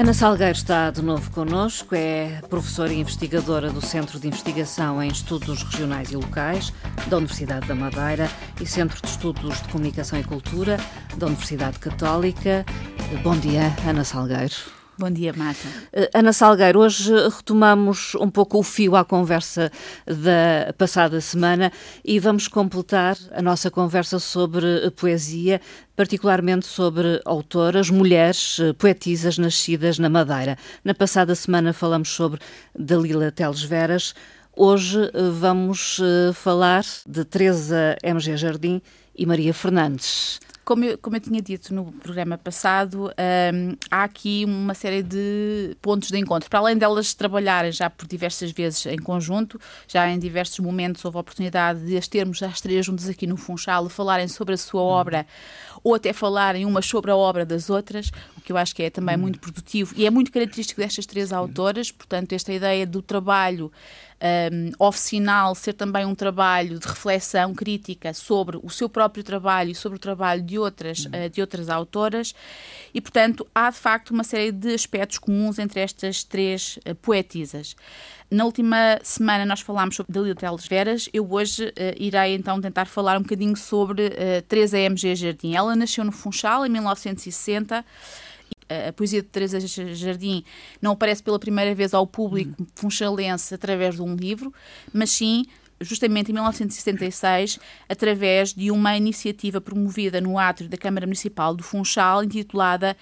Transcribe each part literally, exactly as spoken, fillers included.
Ana Salgueiro está de novo connosco, é professora e investigadora do Centro de Investigação em Estudos Regionais e Locais da Universidade da Madeira e Centro de Estudos de Comunicação e Cultura da Universidade Católica. Bom dia, Ana Salgueiro. Bom dia, Marta. Ana Salgueiro, hoje retomamos um pouco o fio à conversa da passada semana e vamos completar a nossa conversa sobre a poesia, particularmente sobre autoras, mulheres, poetisas nascidas na Madeira. Na passada semana falamos sobre Dalila Teles Veras. Hoje vamos falar de Teresa M G Jardim e Maria Fernandes. Como eu, como eu tinha dito no programa passado, um, há aqui uma série de pontos de encontro. Para além delas trabalharem já por diversas vezes em conjunto, já em diversos momentos houve a oportunidade de as termos as três juntas aqui no Funchal, falarem sobre a sua obra ou até falarem umas sobre a obra das outras, o que eu acho que é também muito produtivo e é muito característico destas três autoras. Portanto, esta ideia do trabalho Um, oficinal ser também um trabalho de reflexão crítica sobre o seu próprio trabalho e sobre o trabalho de outras, uh, de outras autoras e, portanto, há de facto uma série de aspectos comuns entre estas três uh, poetisas. Na última semana nós falámos sobre Dalila Teles Veras. Eu hoje uh, irei então tentar falar um bocadinho sobre uh, Teresa M G Jardim. Ela nasceu no Funchal em mil novecentos e sessenta. A poesia de Teresa Jardim não aparece pela primeira vez ao público funchalense através de um livro, mas sim, justamente em mil novecentos e setenta e seis, através de uma iniciativa promovida no átrio da Câmara Municipal do Funchal, intitulada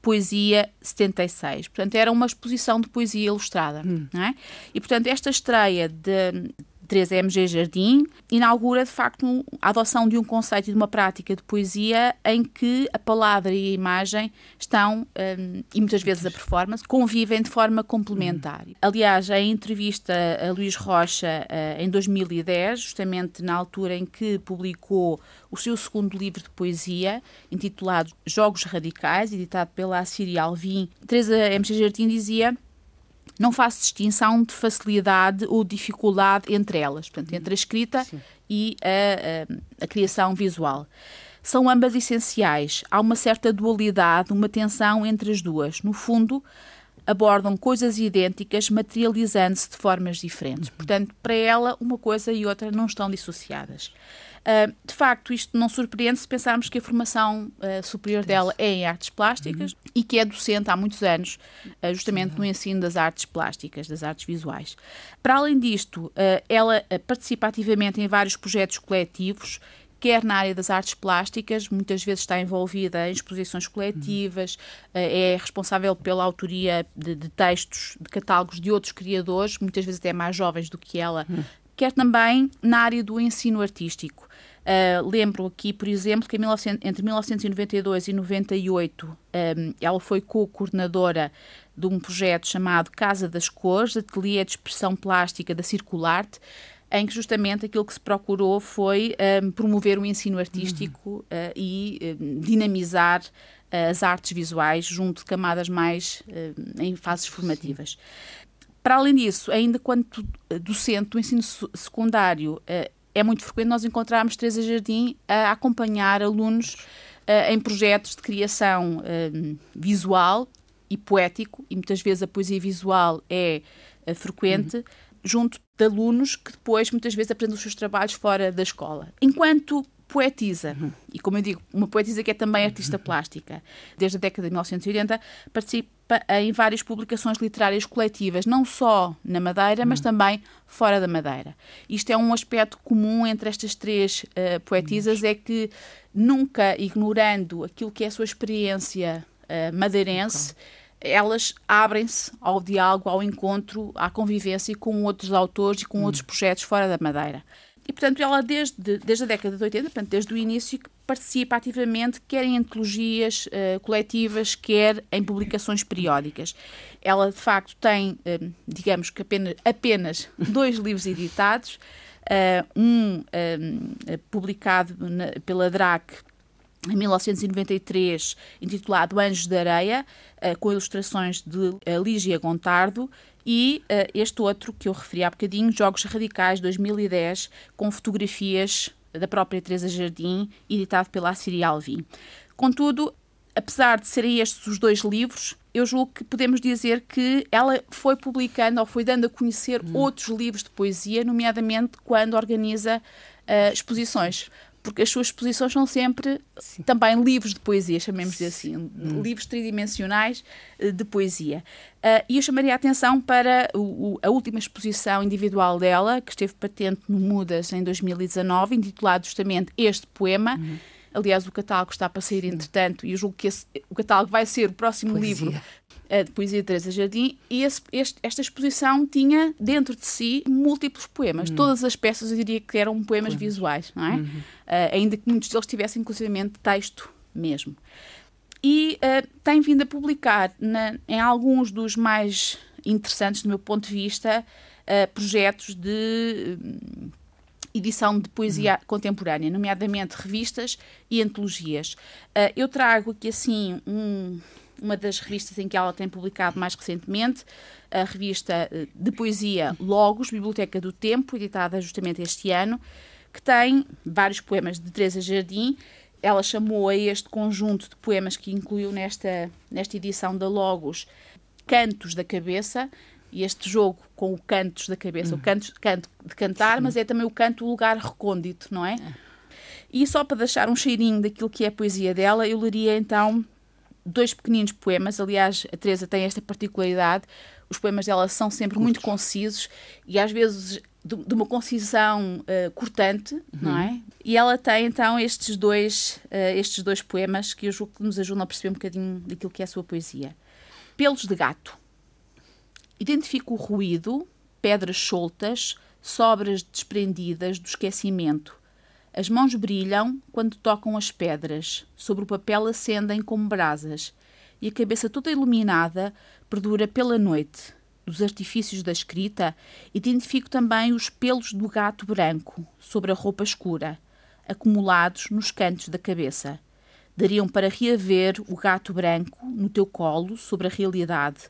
Poesia setenta e seis. Portanto, era uma exposição de poesia ilustrada. Hum. Não é? E, portanto, esta estreia de Teresa M G Jardim inaugura, de facto, a adoção de um conceito e de uma prática de poesia em que a palavra e a imagem estão, um, e muitas vezes a performance, convivem de forma complementar. Uhum. Aliás, em entrevista a Luís Rocha uh, em dois mil e dez, justamente na altura em que publicou o seu segundo livro de poesia, intitulado Jogos Radicais, editado pela Assírio e Alvim, Teresa M G Jardim dizia: não faço distinção de facilidade ou dificuldade entre elas, portanto, entre a escrita Sim. e a, a, a criação visual. São ambas essenciais. Há uma certa dualidade, uma tensão entre as duas. No fundo, abordam coisas idênticas, materializando-se de formas diferentes. Uhum. Portanto, para ela, uma coisa e outra não estão dissociadas. Uh, de facto, isto não surpreende se pensarmos que a formação uh, superior dela é em artes plásticas uhum. e que é docente há muitos anos, uh, justamente uhum. no ensino das artes plásticas, das artes visuais. Para além disto, uh, ela participa ativamente em vários projetos coletivos, quer na área das artes plásticas, muitas vezes está envolvida em exposições coletivas, é responsável pela autoria de, de textos, de catálogos de outros criadores, muitas vezes até mais jovens do que ela, quer também na área do ensino artístico. Uh, lembro aqui, por exemplo, que entre mil novecentos e noventa e dois e noventa e oito um, ela foi co-coordenadora de um projeto chamado Casa das Cores, ateliê de expressão plástica da Circularte, em que justamente aquilo que se procurou foi um, promover o ensino artístico uhum. uh, e um, dinamizar uh, as artes visuais junto de camadas mais uh, em fases formativas. Sim. Para além disso, ainda quanto docente do ensino secundário, uh, é muito frequente nós encontrarmos Teresa Jardim a acompanhar alunos uh, em projetos de criação uh, visual e poético, e muitas vezes a poesia visual é uh, frequente, uhum. junto de alunos que depois muitas vezes apresentam os seus trabalhos fora da escola. Enquanto poetisa, uhum. e como eu digo, uma poetisa que é também artista uhum. plástica, desde a década de mil novecentos e oitenta, participa em várias publicações literárias coletivas, não só na Madeira, uhum. mas também fora da Madeira. Isto é um aspecto comum entre estas três uh, poetisas, uhum. é que nunca ignorando aquilo que é a sua experiência uh, madeirense, uhum. elas abrem-se ao diálogo, ao encontro, à convivência com outros autores e com hum. outros projetos fora da Madeira. E, portanto, ela desde, desde a década de oitenta, portanto, desde o início, que participa ativamente, quer em antologias uh, coletivas, quer em publicações periódicas. Ela, de facto, tem, uh, digamos que apenas, apenas dois livros editados, uh, um uh, publicado na, pela D R A C, em mil novecentos e noventa e três, intitulado Anjos da Areia, com ilustrações de Lígia Gontardo, e este outro que eu referi há bocadinho, Jogos Radicais, dois mil e dez, com fotografias da própria Teresa Jardim, editado pela Assírio e Alvim. Contudo, apesar de serem estes os dois livros, eu julgo que podemos dizer que ela foi publicando ou foi dando a conhecer hum. outros livros de poesia, nomeadamente quando organiza uh, exposições. Porque as suas exposições são sempre Sim. também livros de poesia, chamemos-lhe assim, hum. livros tridimensionais de poesia. Uh, e eu chamaria a atenção para o, o, a última exposição individual dela, que esteve patente no Mudas em dois mil e dezanove, intitulado justamente Este Poema. Hum. Aliás, o catálogo está para sair, Sim. entretanto, e eu julgo que esse, o catálogo vai ser o próximo poesia. livro uh, de Poesia de Teresa Jardim. E esse, este, esta exposição tinha dentro de si múltiplos poemas. Hum. Todas as peças eu diria que eram poemas Poema. visuais, não é? Uhum. Uh, ainda que muitos deles tivessem, inclusivamente, texto mesmo. E uh, tem vindo a publicar na, em alguns dos mais interessantes, do meu ponto de vista, uh, projetos de... Uh, edição de poesia uhum. contemporânea, nomeadamente revistas e antologias. Uh, eu trago aqui, assim, um, uma das revistas em que ela tem publicado mais recentemente, a revista de poesia Logos, Biblioteca do Tempo, editada justamente este ano, que tem vários poemas de Teresa Jardim. Ela chamou a este conjunto de poemas que incluiu nesta, nesta edição da Logos Cantos da Cabeça, e este jogo com o cantos da cabeça, uhum. o canto, canto de cantar, Sim. mas é também o canto, o lugar recôndito, não é? é? E só para deixar um cheirinho daquilo que é a poesia dela, eu leria então dois pequeninos poemas. Aliás, a Teresa tem esta particularidade, os poemas dela são sempre Curtos. muito concisos e às vezes de, de uma concisão uh, cortante, uhum. não é? E ela tem então estes dois, uh, estes dois poemas que eu julgo que nos ajudam a perceber um bocadinho daquilo que é a sua poesia. Pelos de gato. Identifico o ruído, pedras soltas, sobras desprendidas do esquecimento. As mãos brilham quando tocam as pedras, sobre o papel acendem como brasas, e a cabeça toda iluminada perdura pela noite. Dos artifícios da escrita, identifico também os pelos do gato branco, sobre a roupa escura, acumulados nos cantos da cabeça. Dariam para reaver o gato branco no teu colo, sobre a realidade.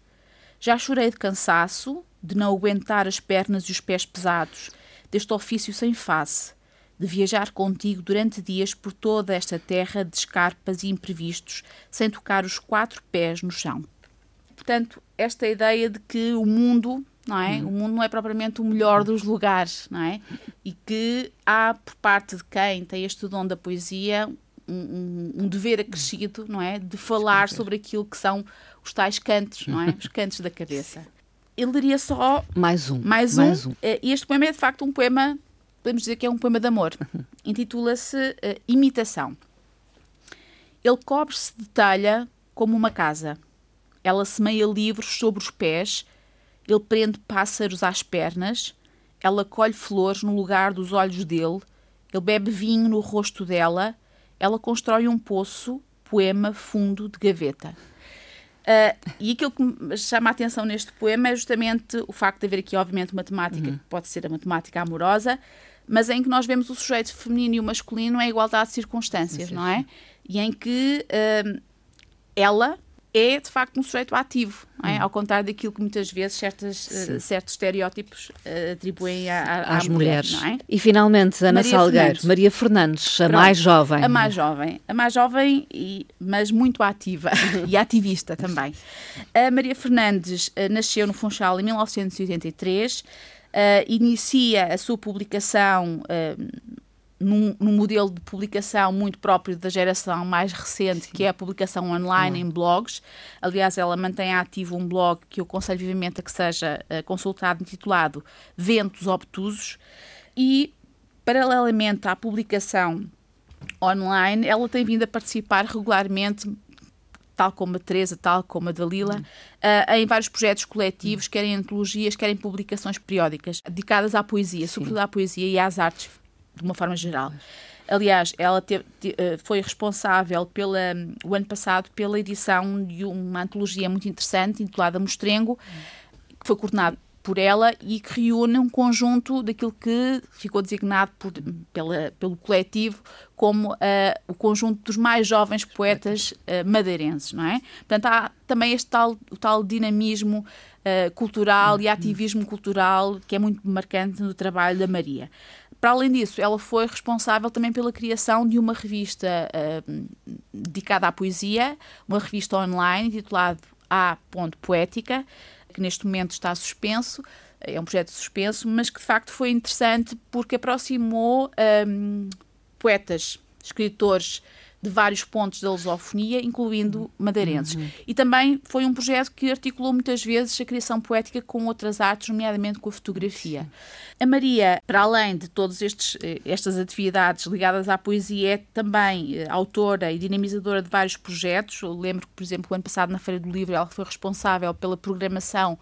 Já chorei de cansaço, de não aguentar as pernas e os pés pesados, deste ofício sem face, de viajar contigo durante dias por toda esta terra de escarpas e imprevistos, sem tocar os quatro pés no chão. Portanto, esta ideia de que o mundo, não é? Hum. O mundo não é propriamente o melhor dos lugares, não é? E que há, por parte de quem tem este dom da poesia, Um, um, um dever acrescido, não é? De falar sobre aquilo que são os tais cantos, não é? Os cantos da cabeça. Ele diria só... Mais um. Mais um. Mais um. Este poema é, de facto, um poema, podemos dizer que é um poema de amor. Intitula-se uh, Imitação. Ele cobre-se de telha como uma casa. Ela semeia livros sobre os pés. Ele prende pássaros às pernas. Ela colhe flores no lugar dos olhos dele. Ele bebe vinho no rosto dela. Ela constrói um poço, poema, fundo de gaveta. Uh, e aquilo que me chama a atenção neste poema é justamente o facto de haver aqui, obviamente, uma temática uhum. que pode ser a matemática amorosa, mas em que nós vemos o sujeito feminino e o masculino em igualdade de circunstâncias, não é? E em que uh, ela é, de facto, um sujeito ativo, não é? Uhum. Ao contrário daquilo que muitas vezes certas, uh, certos estereótipos uh, atribuem a, a, às à mulher, mulheres. Não é? E, finalmente, Ana Maria Salgueiro, Fernandes. Maria Fernandes, a Pronto, mais jovem. A mais jovem, a mais jovem, e, mas muito ativa e ativista também. A Maria Fernandes uh, nasceu no Funchal em mil novecentos e oitenta e três, uh, inicia a sua publicação... Uh, Num, num modelo de publicação muito próprio da geração mais recente, Sim. que é a publicação online uhum. em blogs. Aliás, ela mantém ativo um blog que eu aconselho vivamente a que seja uh, consultado, intitulado Ventos Obtusos. E, paralelamente à publicação online, ela tem vindo a participar regularmente, tal como a Teresa, tal como a Dalila, uhum. uh, em vários projetos coletivos, uhum. quer em antologias, quer em publicações periódicas, dedicadas à poesia, Sim. sobretudo à poesia e às artes de uma forma geral. Aliás, ela te, te, foi responsável pela, o ano passado pela edição de uma antologia muito interessante, intitulada Mostrengo, que foi coordenada por ela e que reúne um conjunto daquilo que ficou designado por, pela, pelo coletivo como uh, o conjunto dos mais jovens poetas uh, madeirenses, não é? Portanto, há também este tal, o tal dinamismo uh, cultural e ativismo cultural que é muito marcante no trabalho da Maria. Para além disso, ela foi responsável também pela criação de uma revista uh, dedicada à poesia, uma revista online intitulada A Poética, que neste momento está suspenso, é um projeto suspenso, mas que de facto foi interessante porque aproximou um, poetas, escritores de vários pontos da lusofonia, incluindo madeirenses. Uhum. E também foi um projeto que articulou muitas vezes a criação poética com outras artes, nomeadamente com a fotografia. Sim. A Maria, para além de todas estas atividades ligadas à poesia, é também eh, autora e dinamizadora de vários projetos. Eu lembro que, por exemplo, o ano passado, na Feira do Livro, ela foi responsável pela programação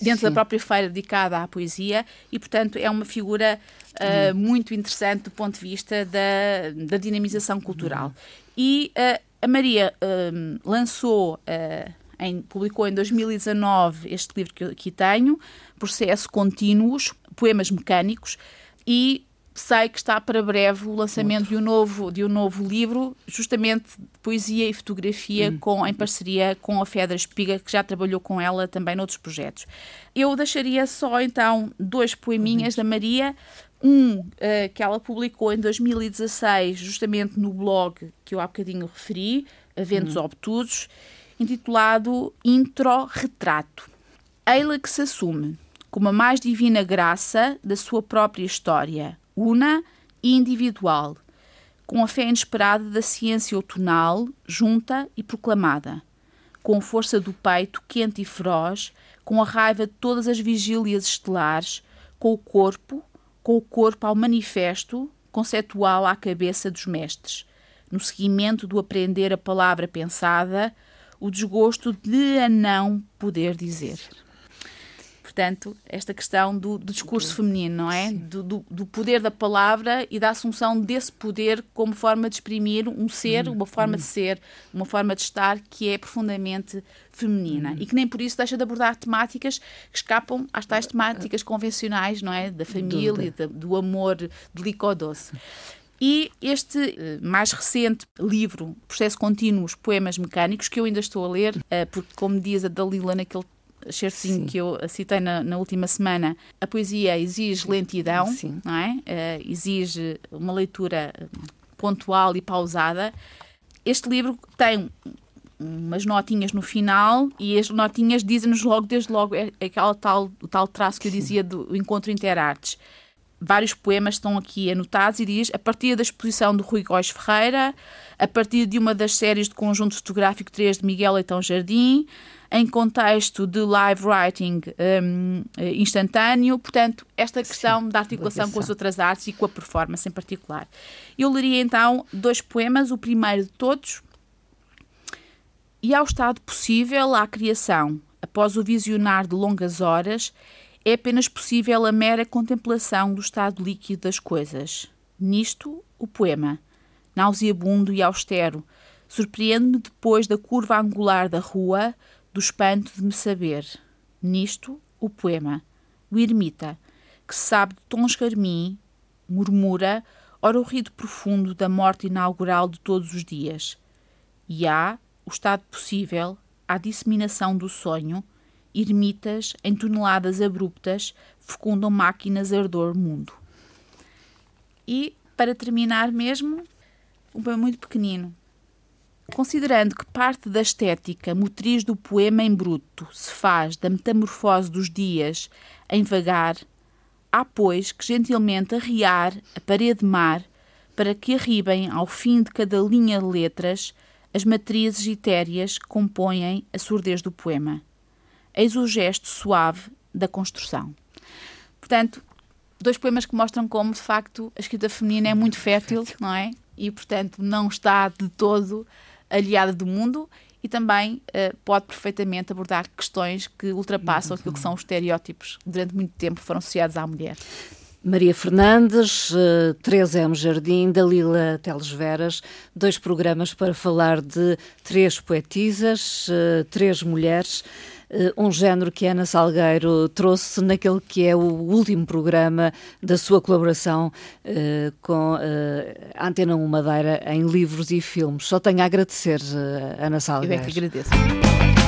dentro Sim. da própria feira dedicada à poesia e, portanto, é uma figura uh, muito interessante do ponto de vista da, da dinamização cultural. Uhum. E uh, a Maria um, lançou, uh, em, publicou em dois mil e dezanove este livro que eu aqui tenho, Processos Contínuos, Poemas Mecânicos, e sei que está para breve o lançamento de um, novo, de um novo livro, justamente de poesia e fotografia, hum. com, em parceria com a Fedra Espiga, que já trabalhou com ela também noutros projetos. Eu deixaria só, então, dois poeminhas hum. da Maria. Um uh, que ela publicou em dois mil e dezasseis, justamente no blog que eu há bocadinho referi, Ventos hum. Obtusos, intitulado Introrretrato. Eila que se assume como a mais divina graça da sua própria história, una e individual, com a fé inesperada da ciência outonal, junta e proclamada, com a força do peito quente e feroz, com a raiva de todas as vigílias estelares, com o corpo, com o corpo ao manifesto, conceptual à cabeça dos mestres, no seguimento do aprender a palavra pensada, o desgosto de a não poder dizer. Portanto, esta questão do, do discurso okay. feminino, não é? Do, do, do poder da palavra e da assunção desse poder como forma de exprimir um ser, hum, uma forma hum. de ser, uma forma de estar que é profundamente feminina hum. e que nem por isso deixa de abordar temáticas que escapam às tais temáticas convencionais, não é? Da família, da, do amor, do licor-doce. E este mais recente livro, Processos Contínuos, Poemas Mecânicos, que eu ainda estou a ler, porque, como diz a Dalila naquele certinho Sim. que eu citei na, na última semana, a poesia exige lentidão, não é? Uh, exige uma leitura pontual e pausada. Este livro tem umas notinhas no final e as notinhas dizem-nos logo, desde logo, é, é aquela tal, o tal traço que eu Sim. dizia do encontro interartes. Vários poemas estão aqui anotados e diz, a partir da exposição do Rui Góis Ferreira, a partir de uma das séries de conjunto fotográfico três de Miguel Leitão Jardim, em contexto de live writing um, instantâneo, portanto, esta questão Sim, da articulação com as outras artes e com a performance em particular. Eu leria então dois poemas, o primeiro de todos. E ao estado possível, à criação, após o visionar de longas horas, é apenas possível a mera contemplação do estado líquido das coisas. Nisto, o poema, nauseabundo e austero, surpreende-me depois da curva angular da rua, do espanto de me saber. Nisto, o poema, o ermita, que se sabe de tons carmim, murmura, ora o rido profundo da morte inaugural de todos os dias. E há o estado possível, à disseminação do sonho, ermitas em toneladas abruptas fecundam máquinas ardor mundo. E, para terminar mesmo, um poema muito pequenino. Considerando que parte da estética motriz do poema em bruto se faz da metamorfose dos dias em vagar, há, pois, que gentilmente arriar a parede-mar para que arribem ao fim de cada linha de letras as matrizes etéreas que compõem a surdez do poema. Eis o gesto suave da construção. Portanto, dois poemas que mostram como, de facto, a escrita feminina é muito fértil, não é? E, portanto, não está de todo aliada do mundo e também uh, pode perfeitamente abordar questões que ultrapassam aquilo que são os estereótipos que durante muito tempo foram associados à mulher. Maria Fernandes, uh, Teresa M. Jardim, Dalila Teles Veras, dois programas para falar de três poetisas, uh, três mulheres, um género que Ana Salgueiro trouxe naquele que é o último programa da sua colaboração uh, com uh, a Antena um Madeira em livros e filmes. Só tenho a agradecer, uh, Ana Salgueiro. Eu é que agradeço.